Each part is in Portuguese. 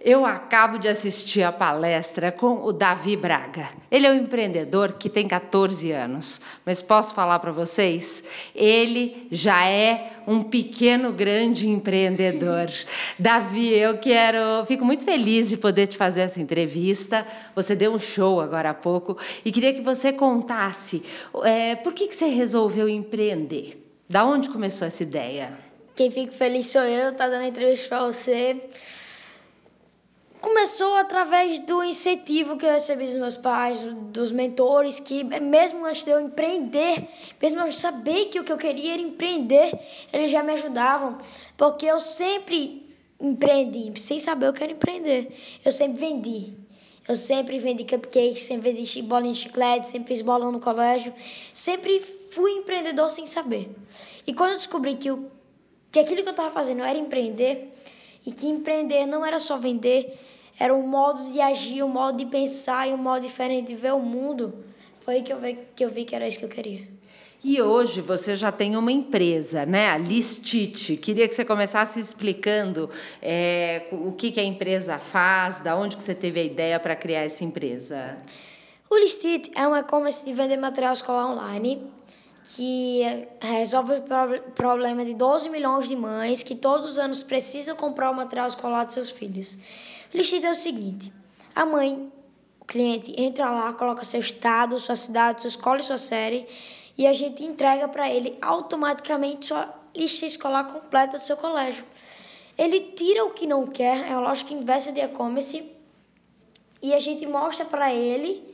Eu acabo de assistir a palestra com o Davi Braga. Ele é um empreendedor que tem 14 anos, mas posso falar para vocês? Ele já é um pequeno, grande empreendedor. Davi, fico muito feliz de poder te fazer essa entrevista. Você deu um show agora há pouco e queria que você contasse por que você resolveu empreender? Da onde começou essa ideia? Quem fica feliz sou eu, tá dando entrevista para você. Começou através do incentivo que eu recebi dos meus pais, dos mentores, que mesmo antes de eu empreender, mesmo eu saber que o que eu queria era empreender, eles já me ajudavam, porque eu sempre empreendi, sem saber o que era empreender. Eu sempre vendi. Eu sempre vendi cupcakes, sempre vendi bolinha de chiclete, sempre fiz bolão no colégio, sempre fui empreendedor sem saber. E quando eu descobri que aquilo que eu estava fazendo era empreender, e que empreender não era só vender, era um modo de agir, um modo de pensar e um modo diferente de ver o mundo. Foi aí que eu vi que era isso que eu queria. E hoje você já tem uma empresa, né? A Listit. Queria que você começasse explicando o que a empresa faz, da onde que você teve a ideia para criar essa empresa. O Listit é um e-commerce de vender material escolar online, que resolve o problema de 12 milhões de mães que todos os anos precisam comprar o material escolar de seus filhos. O Listit é o seguinte: a mãe, o cliente, entra lá, coloca seu estado, sua cidade, sua escola e sua série, e a gente entrega para ele automaticamente sua lista escolar completa do seu colégio. Ele tira o que não quer, é uma lógica inversa de e-commerce, e a gente mostra para ele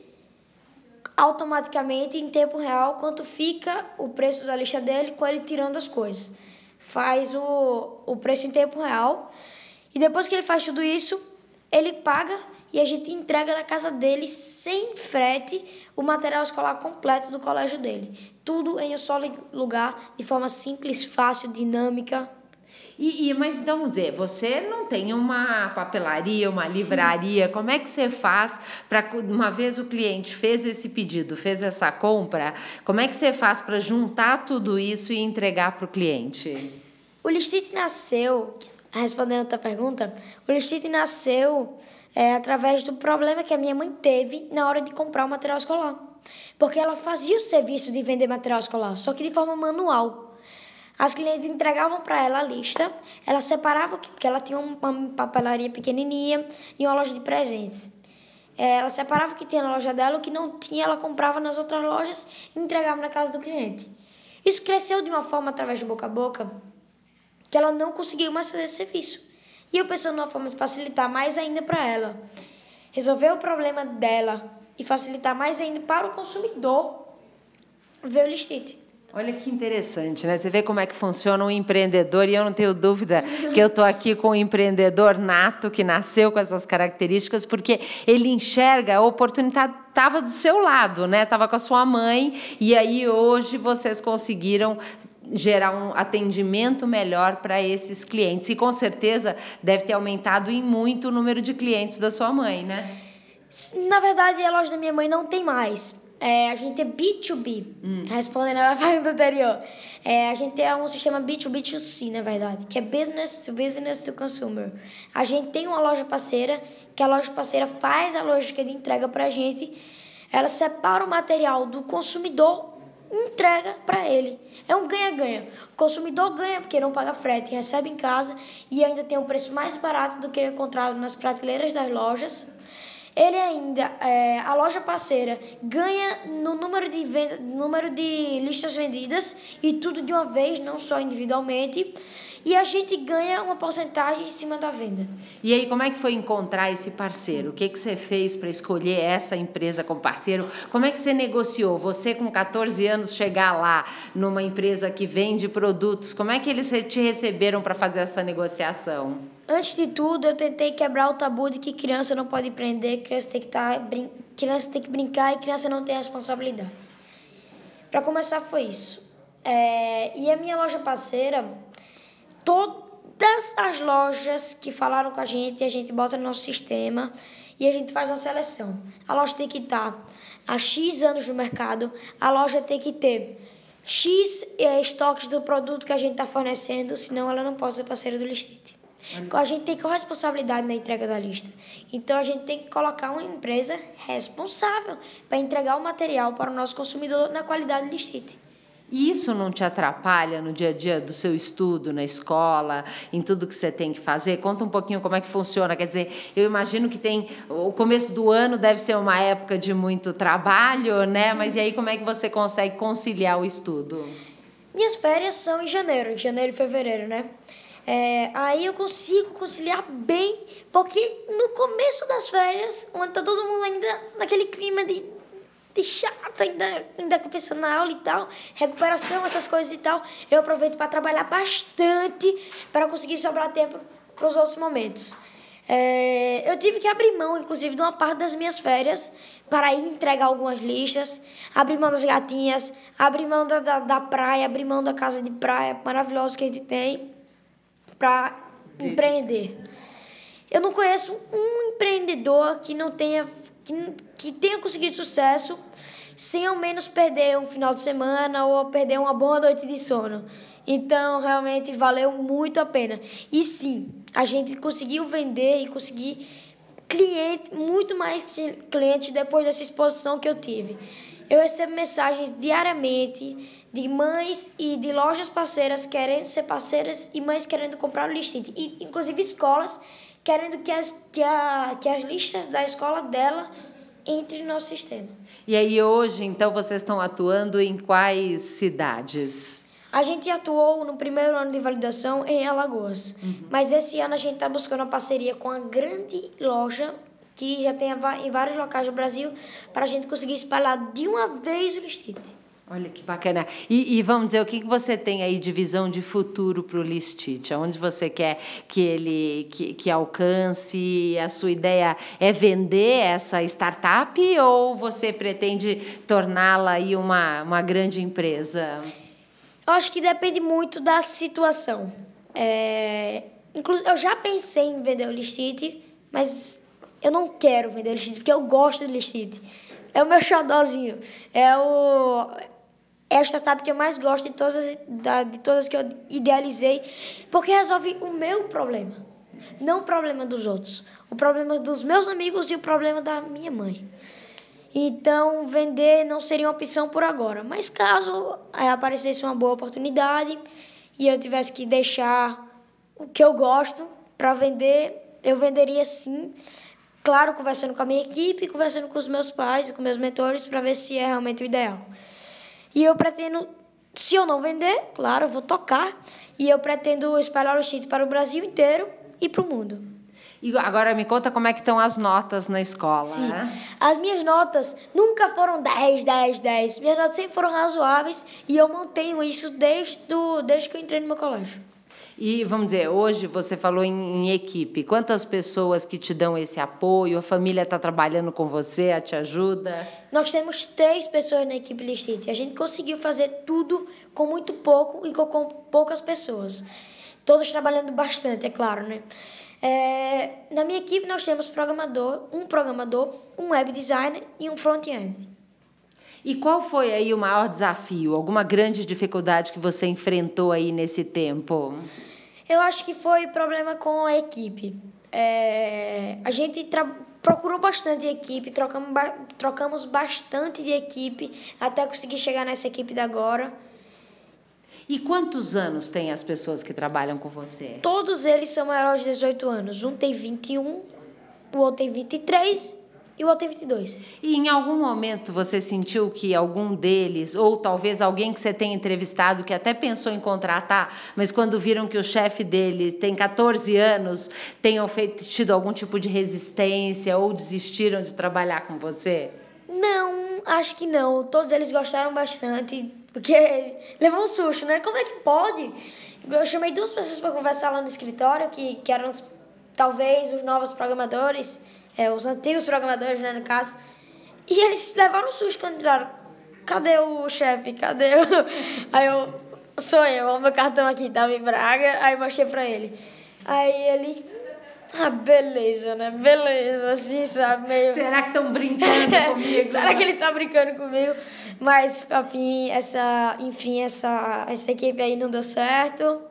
automaticamente, em tempo real, quanto fica o preço da lista dele com ele tirando as coisas. Faz o preço em tempo real e depois que ele faz tudo isso, ele paga e a gente entrega na casa dele, sem frete, o material escolar completo do colégio dele. Tudo em um só lugar, de forma simples, fácil, dinâmica. Mas então, vamos dizer, você não tem uma papelaria, uma livraria. Sim. Como é que você faz para, uma vez o cliente fez esse pedido, fez essa compra, como é que você faz para juntar tudo isso e entregar para o cliente? O Listit nasceu, respondendo a tua pergunta, o Listit nasceu através do problema que a minha mãe teve na hora de comprar o material escolar. Porque ela fazia o serviço de vender material escolar, só que de forma manual. As clientes entregavam para ela a lista, ela separava, porque ela tinha uma papelaria pequenininha e uma loja de presentes. Ela separava o que tinha na loja dela, o que não tinha, ela comprava nas outras lojas e entregava na casa do cliente. Isso cresceu de uma forma, através de boca a boca, que ela não conseguiu mais fazer esse serviço. E eu pensando numa forma de facilitar mais ainda para ela, resolver o problema dela e facilitar mais ainda para o consumidor, veio o Listit. Olha que interessante, né? Você vê como é que funciona um empreendedor, e eu não tenho dúvida que eu estou aqui com um empreendedor nato que nasceu com essas características, porque ele enxerga a oportunidade. Estava do seu lado, né? Estava com a sua mãe, e aí hoje vocês conseguiram gerar um atendimento melhor para esses clientes, e com certeza deve ter aumentado em muito o número de clientes da sua mãe, né? Na verdade, a loja da minha mãe não tem mais. A gente é B2B, respondendo a pergunta anterior. A gente é um sistema B2B2C, na verdade, que é business to business to consumer. A gente tem uma loja parceira, que a loja parceira faz a logística de entrega para a gente, ela separa o material do consumidor e entrega para ele. É um ganha-ganha. O consumidor ganha porque não paga frete, recebe em casa e ainda tem um preço mais barato do que encontrado nas prateleiras das lojas. Ele ainda, a loja parceira, ganha no número de venda, número de listas vendidas, e tudo de uma vez, não só individualmente, e a gente ganha uma porcentagem em cima da venda. E aí, como é que foi encontrar esse parceiro? O que você fez para escolher essa empresa como parceiro? Como é que você negociou? Você, com 14 anos, chegar lá numa empresa que vende produtos, como é que eles te receberam para fazer essa negociação? Antes de tudo, eu tentei quebrar o tabu de que criança não pode empreender, criança tem que brincar e criança não tem responsabilidade. Para começar, foi isso. E a minha loja parceira, todas as lojas que falaram com a gente bota no nosso sistema e a gente faz uma seleção. A loja tem que estar há X anos no mercado, a loja tem que ter X estoques do produto que a gente está fornecendo, senão ela não pode ser parceira do Listit. A gente tem corresponsabilidade na entrega da lista. Então, a gente tem que colocar uma empresa responsável para entregar o material para o nosso consumidor na qualidade Listit. E isso não te atrapalha no dia a dia do seu estudo, na escola, em tudo que você tem que fazer? Conta um pouquinho como é que funciona. Quer dizer, eu imagino que tem o começo do ano deve ser uma época de muito trabalho, né? Mas e aí como é que você consegue conciliar o estudo? Minhas férias são em janeiro e fevereiro, né? Aí eu consigo conciliar bem, porque no começo das férias, onde tá todo mundo ainda naquele clima de chato, ainda pensando na aula e tal, recuperação, essas coisas e tal, eu aproveito para trabalhar bastante para conseguir sobrar tempo para os outros momentos. Eu tive que abrir mão, inclusive, de uma parte das minhas férias para ir entregar algumas listas, abrir mão das gatinhas, abrir mão da praia, abrir mão da casa de praia maravilhosa que a gente tem, para empreender. Eu não conheço um empreendedor que tenha conseguido sucesso sem ao menos perder um final de semana ou perder uma boa noite de sono. Então, realmente, valeu muito a pena. E sim, a gente conseguiu vender e conseguir cliente, muito mais clientes depois dessa exposição que eu tive. Eu recebo mensagens diariamente de mães e de lojas parceiras querendo ser parceiras e mães querendo comprar o Listit. E, inclusive, escolas querendo que as listas da escola dela entrem no nosso sistema. E aí, hoje, então, vocês estão atuando em quais cidades? A gente atuou no primeiro ano de validação em Alagoas. Mas esse ano a gente está buscando a parceria com a grande loja que já tem em vários locais do Brasil para a gente conseguir espalhar de uma vez o Listit. Olha que bacana. E vamos dizer, o que você tem aí de visão de futuro para o Listit? Onde você quer que ele que alcance? A sua ideia é vender essa startup ou você pretende torná-la aí uma grande empresa? Eu acho que depende muito da situação. Eu já pensei em vender o Listit, mas eu não quero vender o Listit porque eu gosto do Listit. É o meu xodózinho. É a startup que eu mais gosto de todas que eu idealizei, porque resolve o meu problema, não o problema dos outros, o problema dos meus amigos e o problema da minha mãe. Então, vender não seria uma opção por agora, mas caso aparecesse uma boa oportunidade e eu tivesse que deixar o que eu gosto para vender, eu venderia sim. Claro, conversando com a minha equipe, conversando com os meus pais e com meus mentores para ver se é realmente o ideal. E eu pretendo, se eu não vender, claro, eu vou tocar. E eu pretendo espalhar o Listit para o Brasil inteiro e para o mundo. E agora me conta como é que estão as notas na escola. Sim, né? As minhas notas nunca foram 10, 10, 10. Minhas notas sempre foram razoáveis e eu mantenho isso desde que eu entrei no meu colégio. E, vamos dizer, hoje você falou em equipe. Quantas pessoas que te dão esse apoio? A família está trabalhando com você, te ajuda? Nós temos 3 pessoas na equipe Listit. A gente conseguiu fazer tudo com muito pouco e com poucas pessoas. Todos trabalhando bastante, é claro, né? Na minha equipe, nós temos um programador, um web designer e um front-end. E qual foi aí o maior desafio? Alguma grande dificuldade que você enfrentou aí nesse tempo? Eu acho que foi problema com a equipe. A gente procurou bastante equipe, trocamos bastante de equipe até conseguir chegar nessa equipe de agora. E quantos anos tem as pessoas que trabalham com você? Todos eles são maiores de 18 anos. Um tem 21, o outro tem 23 e o outro tem 22. E em algum momento você sentiu que algum deles, ou talvez alguém que você tenha entrevistado, que até pensou em contratar, mas quando viram que o chefe dele tem 14 anos, tenham tido algum tipo de resistência ou desistiram de trabalhar com você? Não, acho que não. Todos eles gostaram bastante, porque levou um susto, né? Como é que pode? Eu chamei 2 pessoas para conversar lá no escritório, que eram talvez os novos programadores, os antigos programadores, né, no caso. E eles levaram um susto quando entraram. Cadê o chefe? Cadê o... Aí eu... Sou eu, olha o meu cartão aqui, Davi Braga. Aí mostrei pra ele. Aí ele... Ah, beleza, né? Beleza, assim, sabe? Meio... Será que estão brincando comigo? Será que ele tá brincando comigo? Mas, enfim, essa equipe aí não deu certo.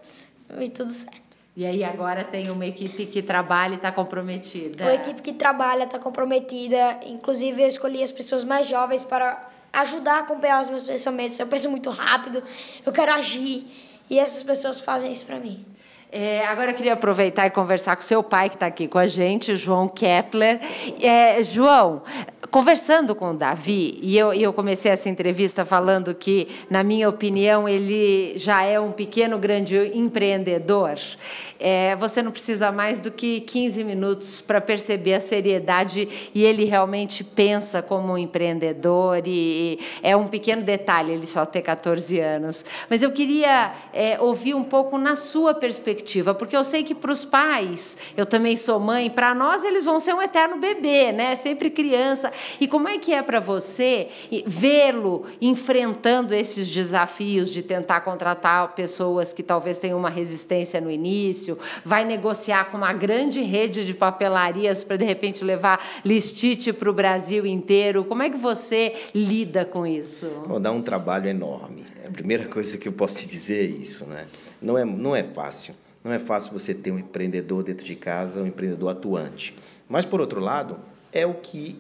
E tudo certo. E aí agora tem uma equipe que trabalha e está comprometida. Uma equipe que trabalha, está comprometida. Inclusive, eu escolhi as pessoas mais jovens para ajudar a acompanhar os meus pensamentos. Eu penso muito rápido, eu quero agir. E essas pessoas fazem isso para mim. É, agora eu queria aproveitar e conversar com seu pai, que está aqui com a gente, João Kepler. João, conversando com o Davi, e eu comecei essa entrevista falando que, na minha opinião, ele já é um pequeno, grande empreendedor. Você não precisa mais do que 15 minutos para perceber a seriedade, e ele realmente pensa como um empreendedor, e é um pequeno detalhe ele só ter 14 anos. Mas eu queria ouvir um pouco na sua perspectiva, porque eu sei que para os pais, eu também sou mãe, para nós eles vão ser um eterno bebê, né? Sempre criança. E como é que é para você vê-lo enfrentando esses desafios de tentar contratar pessoas que talvez tenham uma resistência no início, vai negociar com uma grande rede de papelarias para, de repente, levar Listit para o Brasil inteiro? Como é que você lida com isso? Bom, dá um trabalho enorme. A primeira coisa que eu posso te dizer é isso, né? Não é fácil. Não é fácil você ter um empreendedor dentro de casa, um empreendedor atuante. Mas, por outro lado, é o que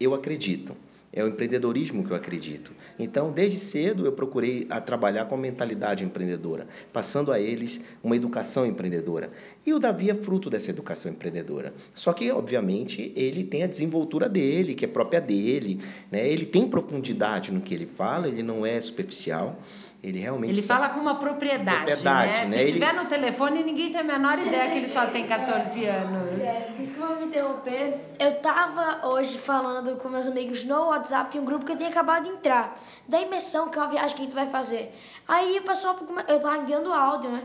eu acredito. É o empreendedorismo que eu acredito. Então, desde cedo, eu procurei trabalhar com a mentalidade empreendedora, passando a eles uma educação empreendedora. E o Davi é fruto dessa educação empreendedora. Só que, obviamente, ele tem a desenvoltura dele, que é própria dele, né? Ele tem profundidade no que ele fala, ele não é superficial. Ele realmente fala com uma propriedade, né? Se tiver no telefone, ninguém tem a menor ideia que ele só tem 14 anos. Desculpa me interromper. Eu estava hoje falando com meus amigos no WhatsApp, em um grupo que eu tinha acabado de entrar, da imersão, que é uma viagem que a gente vai fazer. Aí o pessoal, eu estava enviando áudio, né?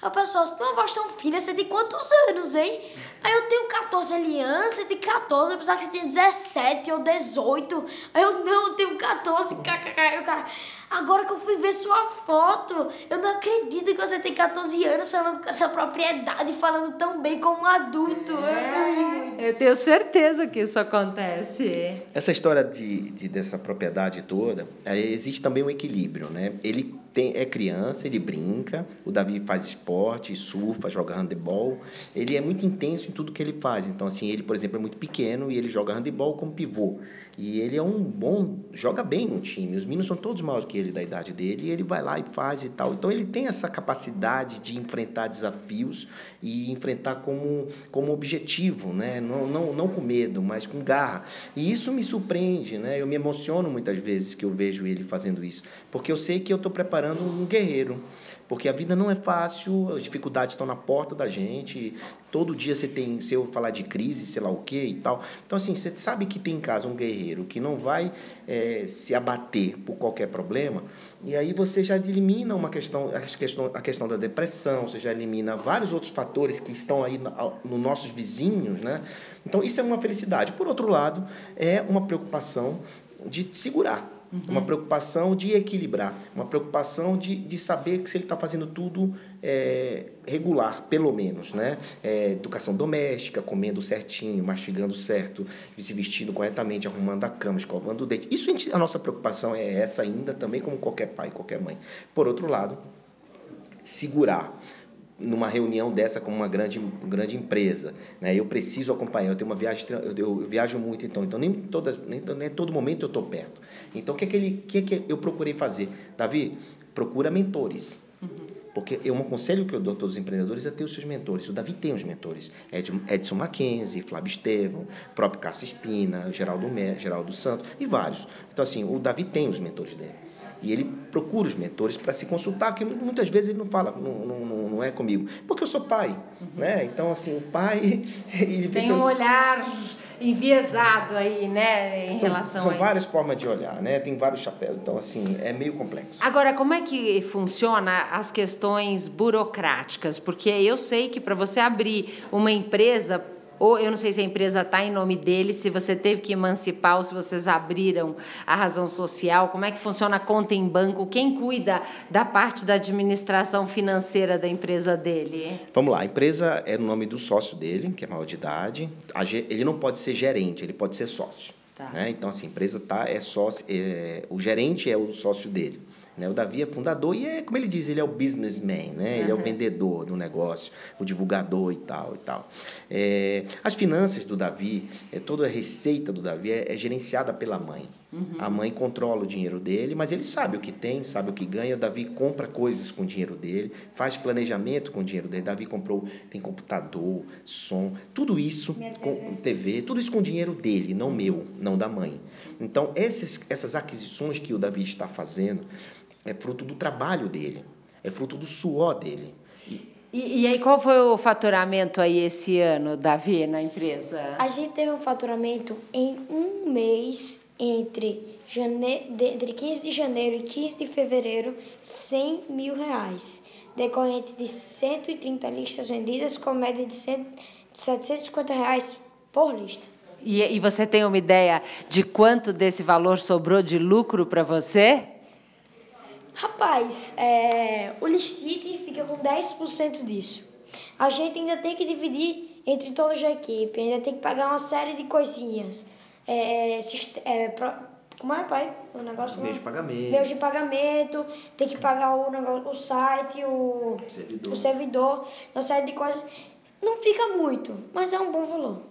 Aí o pessoal, você tem uma voz tão fina, você tem quantos anos, hein? Aí eu tenho 14, Elian, você tem 14, eu pensava que você tinha 17 ou 18. Aí eu, não, eu tenho 14, kkk. Aí o cara, agora que eu fui ver sua foto, eu não acredito que você tem 14 anos falando com essa propriedade, falando tão bem como um adulto. Eu tenho certeza que isso acontece. Essa história dessa propriedade toda, existe também um equilíbrio, né? Ele é criança, ele brinca, o Davi faz esporte, surfa, joga handebol, ele é muito intenso em tudo que ele faz. Então, assim, ele, por exemplo, é muito pequeno e ele joga handebol como pivô. E ele é joga bem no time, os meninos são todos maiores que ele da idade dele, e ele vai lá e faz e tal. Então, ele tem essa capacidade de enfrentar desafios e enfrentar como objetivo, né? Não com medo, mas com garra. E isso me surpreende, né? Eu me emociono muitas vezes que eu vejo ele fazendo isso, porque eu sei que eu estou preparando um guerreiro. Porque a vida não é fácil, as dificuldades estão na porta da gente, todo dia você tem, se eu falar de crise, sei lá o quê e tal. Então, assim, você sabe que tem em casa um guerreiro que não vai se abater por qualquer problema, e aí você já elimina a questão da depressão, você já elimina vários outros fatores que estão aí nos nossos vizinhos, né? Então, isso é uma felicidade. Por outro lado, é uma preocupação de segurar. Uhum. Uma preocupação de equilibrar, uma preocupação de saber que se ele está fazendo tudo regular, pelo menos, né? Educação doméstica, comendo certinho, mastigando certo, se vestindo corretamente, arrumando a cama, escovando o dente. Isso a nossa preocupação é essa ainda, também como qualquer pai, qualquer mãe. Por outro lado, segurar. Numa reunião dessa como uma grande empresa, né? Eu preciso acompanhar, eu tenho uma viagem, eu viajo muito, então nem todo momento eu estou perto. Então, o que eu procurei fazer? Davi, procura mentores. Uhum. Porque um conselho que eu dou a todos os empreendedores é ter os seus mentores. O Davi tem os mentores. Edson Mackenzie, Flávio Estevam, próprio Cassa Espina, Geraldo Mer, Geraldo Santos e vários. Então, assim, o Davi tem os mentores dele. E ele procura os mentores para se consultar, porque muitas vezes ele não fala, não é comigo, porque eu sou pai, uhum, né? Então, assim, o pai... Tem um olhar enviesado aí, né, em relação a isso. Várias formas de olhar, né? Tem vários chapéus, então, assim, é meio complexo. Agora, como é que funciona as questões burocráticas? Porque eu sei que para você abrir uma empresa... Ou eu não sei se a empresa está em nome dele, se você teve que emancipar ou se vocês abriram a razão social, como é que funciona a conta em banco, quem cuida da parte da administração financeira da empresa dele? Vamos lá, a empresa é no nome do sócio dele, que é maior de idade, ele não pode ser gerente, ele pode ser sócio. Tá. Né? Então, assim, a empresa o gerente é o sócio dele. O Davi é fundador e é, como ele diz, ele é o businessman, né? Ele é o vendedor do negócio, o divulgador e tal e tal. As finanças do Davi, toda a receita do Davi é gerenciada pela mãe. Uhum. A mãe controla o dinheiro dele, mas ele sabe o que tem, sabe o que ganha. O Davi compra coisas com o dinheiro dele, faz planejamento com o dinheiro dele. Davi comprou, tem computador, som, tudo isso, TV, tudo isso com o dinheiro dele, não meu, não da mãe. Então, essas aquisições que o Davi está fazendo é fruto do trabalho dele, é fruto do suor dele. E aí, qual foi o faturamento aí esse ano, Davi, na empresa? A gente teve um faturamento em um mês, entre 15 de janeiro e 15 de fevereiro, R$100 mil, decorrente de 130 listas vendidas, com média de R$750 por lista. E você tem uma ideia de quanto desse valor sobrou de lucro para você? Rapaz, o Listit fica com 10% disso. A gente ainda tem que dividir entre toda a equipe, ainda tem que pagar uma série de coisinhas. Como é, pai? O negócio? Meio de pagamento. Meio de pagamento, tem que pagar o negócio, o site, o servidor, uma série de coisas. Não fica muito, mas é um bom valor.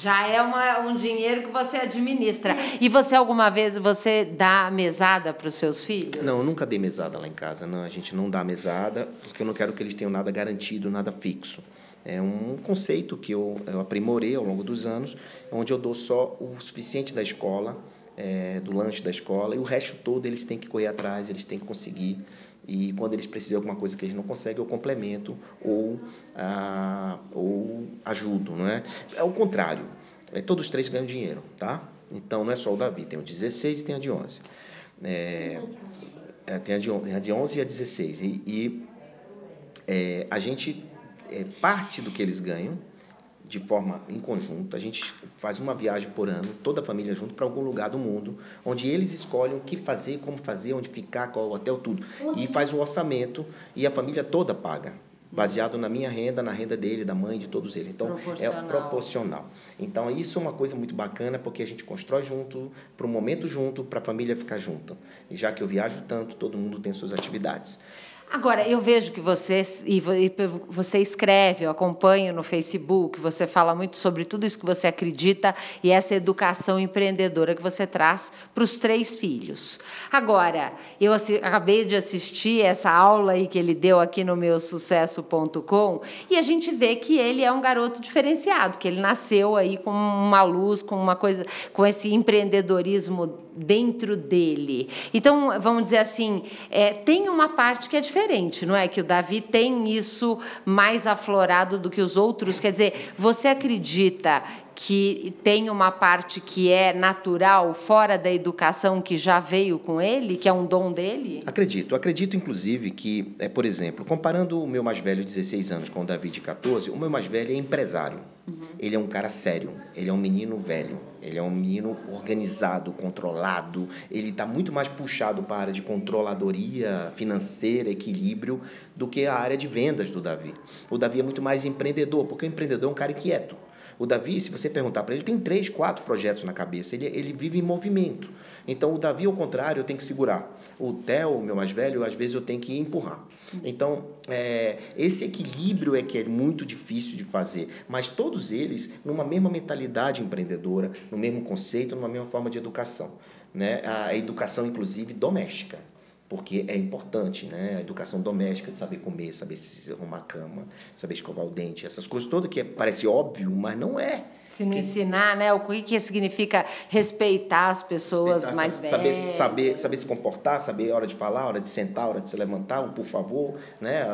Já é um dinheiro que você administra. E você, alguma vez, você dá mesada para os seus filhos? Não, eu nunca dei mesada lá em casa. Não, a gente não dá mesada, porque eu não quero que eles tenham nada garantido, nada fixo. É um conceito que eu aprimorei ao longo dos anos, onde eu dou só o suficiente da escola, do lanche da escola, e o resto todo eles têm que correr atrás, eles têm que conseguir. E quando eles precisam de alguma coisa que eles não conseguem, eu complemento ou ajudo, não é? É o contrário. Todos os três ganham dinheiro, tá? Então, não é só o Davi. Tem o 16 e tem a de 11. Tem a de 11 e a 16. A gente... parte do que eles ganham, de forma em conjunto, a gente faz uma viagem por ano, toda a família junto, para algum lugar do mundo, onde eles escolhem o que fazer, como fazer, onde ficar, qual hotel, tudo. E faz o orçamento e a família toda paga, baseado na minha renda, na renda dele, da mãe, de todos eles. Então, é proporcional. Então, isso é uma coisa muito bacana, porque a gente constrói junto, para o momento junto, para a família ficar junto. E já que eu viajo tanto, todo mundo tem suas atividades. Agora, eu vejo que você escreve, eu acompanho no Facebook, você fala muito sobre tudo isso que você acredita e essa educação empreendedora que você traz para os três filhos. Agora, eu acabei de assistir essa aula aí que ele deu aqui no meusucesso.com e a gente vê que ele é um garoto diferenciado, que ele nasceu aí com uma luz, com uma coisa, com esse empreendedorismo dentro dele. Então, vamos dizer assim, tem uma parte que é diferente, não é? Que o Davi tem isso mais aflorado do que os outros. Quer dizer, você acredita que tem uma parte que é natural, fora da educação, que já veio com ele, que é um dom dele? Acredito inclusive que, por exemplo, comparando o meu mais velho de 16 anos com o Davi de 14, o meu mais velho é empresário. Uhum. Ele é um cara sério, ele é um menino velho, ele é um menino organizado, controlado, ele está muito mais puxado para a área de controladoria financeira, equilíbrio, do que a área de vendas do Davi. O Davi é muito mais empreendedor, porque o empreendedor é um cara inquieto. O Davi, se você perguntar para ele, tem 3, 4 projetos na cabeça, ele vive em movimento. Então, o Davi, ao contrário, eu tenho que segurar. O Theo, meu mais velho, às vezes eu tenho que empurrar. Então, esse equilíbrio é que é muito difícil de fazer, mas todos eles numa mesma mentalidade empreendedora, no mesmo conceito, numa mesma forma de educação, né? A educação, inclusive, doméstica. Porque é importante, né? A educação doméstica, de saber comer, saber se arrumar a cama, saber escovar o dente, essas coisas todas que parece óbvio, mas não é. Se não ensinar, né? O que significa respeitar as pessoas mais velhas. Saber se comportar, saber a hora de falar, a hora de sentar, a hora de se levantar, o por favor, né?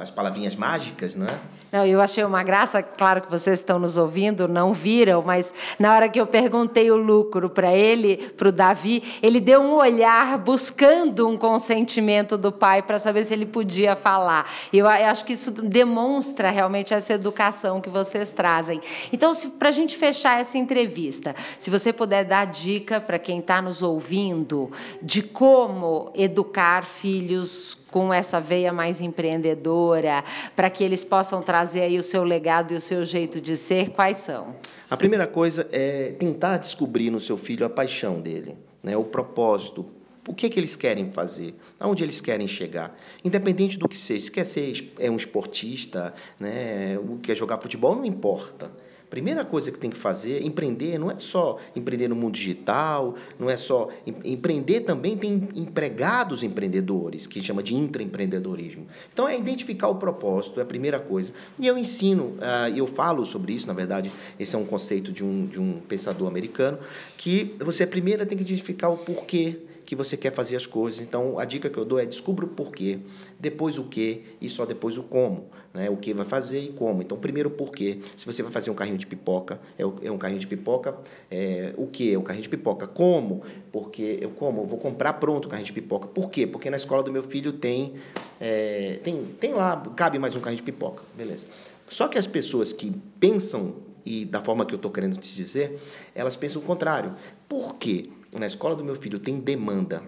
As palavrinhas mágicas, né? Não, eu achei uma graça, claro que vocês estão nos ouvindo, não viram, mas na hora que eu perguntei o lucro para ele, para o Davi, ele deu um olhar buscando um consentimento do pai para saber se ele podia falar. Eu acho que isso demonstra realmente essa educação que vocês trazem. Então, para a gente fechar essa entrevista, se você puder dar dica para quem está nos ouvindo de como educar filhos com essa veia mais empreendedora, para que eles possam trazer aí o seu legado e o seu jeito de ser, quais são? A primeira coisa é tentar descobrir no seu filho a paixão dele, né? O propósito o que é que eles querem fazer, aonde eles querem chegar, independente do que seja. Se quer ser um esportista, né, quer jogar futebol, não importa. Primeira coisa que tem que fazer, empreender, não é só empreender no mundo digital, não é só... Empreender também tem empregados empreendedores, que chama de intraempreendedorismo. Então, é identificar o propósito, é a primeira coisa. E eu ensino, e eu falo sobre isso, na verdade, esse é um conceito de um pensador americano, que você primeiro tem que identificar o porquê que você quer fazer as coisas. Então, a dica que eu dou é descubra o porquê, depois o quê e só depois o como, né? O que vai fazer e como. Então, primeiro o porquê. Se você vai fazer um carrinho de pipoca, é um carrinho de pipoca, o que é um carrinho de pipoca? Como? Porque eu vou comprar pronto o carrinho de pipoca. Por quê? Porque na escola do meu filho tem lá, cabe mais um carrinho de pipoca. Beleza. Só que as pessoas que pensam, e da forma que eu estou querendo te dizer, elas pensam o contrário. Por quê? Na escola do meu filho tem demanda,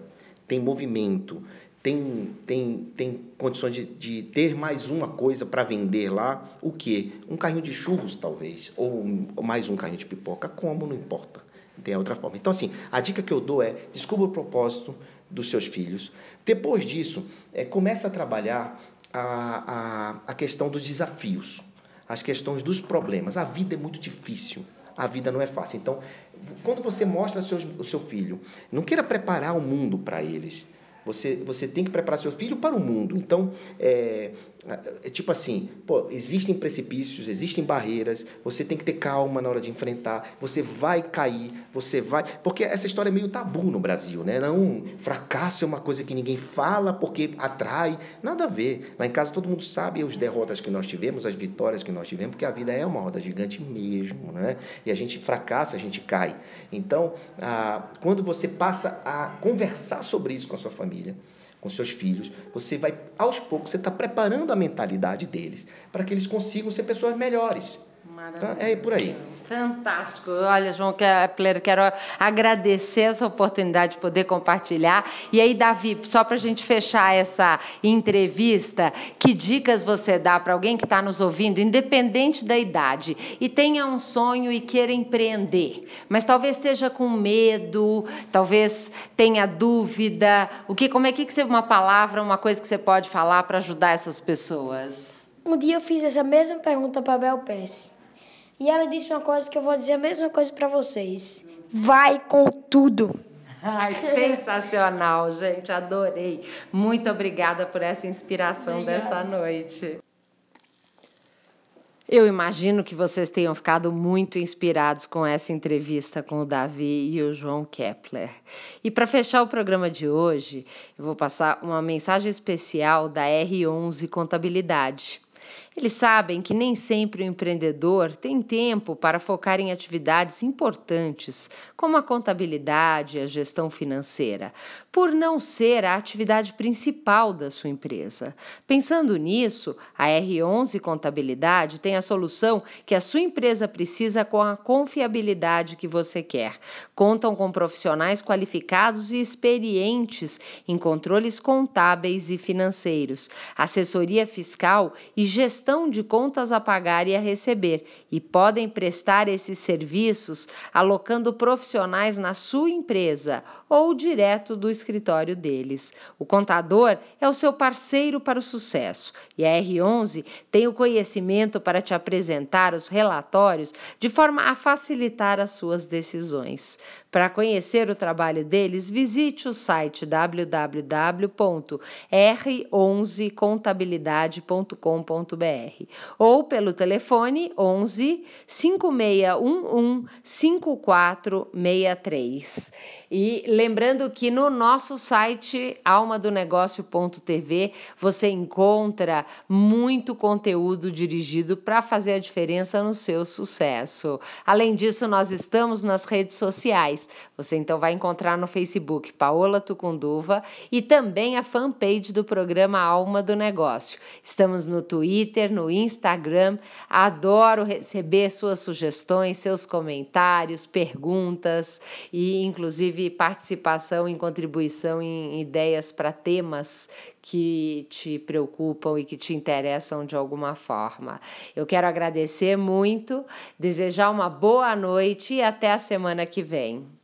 tem movimento, tem condições de ter mais uma coisa para vender lá. O quê? Um carrinho de churros, talvez, ou mais um carrinho de pipoca. Como? Não importa. Tem outra forma. Então, assim, a dica que eu dou é descubra o propósito dos seus filhos. Depois disso, começa a trabalhar a questão dos desafios, as questões dos problemas. A vida é muito difícil. A vida não é fácil. Então, quando você mostra o seu filho, não queira preparar o mundo para eles. Você tem que preparar seu filho para o mundo. Então, tipo assim, existem precipícios, existem barreiras, você tem que ter calma na hora de enfrentar, você vai cair, você vai... Porque essa história é meio tabu no Brasil, né? Não, fracasso é uma coisa que ninguém fala porque atrai, nada a ver. Lá em casa todo mundo sabe as derrotas que nós tivemos, as vitórias que nós tivemos, porque a vida é uma roda gigante mesmo, né? E a gente fracassa, a gente cai. Então, quando você passa a conversar sobre isso com a sua família, com seus filhos, você vai, aos poucos, você está preparando a mentalidade deles para que eles consigam ser pessoas melhores. Maravilha. É por aí. Fantástico. Olha, João Kepler, quero agradecer essa oportunidade de poder compartilhar. E aí, Davi, só para a gente fechar essa entrevista, que dicas você dá para alguém que está nos ouvindo, independente da idade, e tenha um sonho e queira empreender, mas talvez esteja com medo, talvez tenha dúvida? Como é que uma palavra, uma coisa que você pode falar para ajudar essas pessoas? Um dia eu fiz essa mesma pergunta para a Bel Pesce. E ela disse uma coisa que eu vou dizer a mesma coisa para vocês. Vai com tudo! Ai, sensacional, gente. Adorei. Muito obrigada por essa inspiração dessa noite. Eu imagino que vocês tenham ficado muito inspirados com essa entrevista com o Davi e o João Kepler. E para fechar o programa de hoje, eu vou passar uma mensagem especial da R11 Contabilidade. Eles sabem que nem sempre o empreendedor tem tempo para focar em atividades importantes, como a contabilidade e a gestão financeira, por não ser a atividade principal da sua empresa. Pensando nisso, a R11 Contabilidade tem a solução que a sua empresa precisa com a confiabilidade que você quer. Contam com profissionais qualificados e experientes em controles contábeis e financeiros, assessoria fiscal e gestão de contas a pagar e a receber, e podem prestar esses serviços alocando profissionais na sua empresa ou direto do escritório deles. O contador é o seu parceiro para o sucesso, e a R11 tem o conhecimento para te apresentar os relatórios de forma a facilitar as suas decisões. Para conhecer o trabalho deles, visite o site www.r11contabilidade.com.br ou pelo telefone 11 5611 5463. E lembrando que no nosso site almadonegócio.tv você encontra muito conteúdo dirigido para fazer a diferença no seu sucesso. Além disso, nós estamos nas redes sociais. Você então vai encontrar no Facebook Paola Tucunduva e também a fanpage do programa Alma do Negócio. Estamos no Twitter, no Instagram. Adoro receber suas sugestões, seus comentários, perguntas e inclusive participação em contribuição em ideias para temas que te preocupam e que te interessam de alguma forma. Eu quero agradecer muito, desejar uma boa noite e até a semana que vem.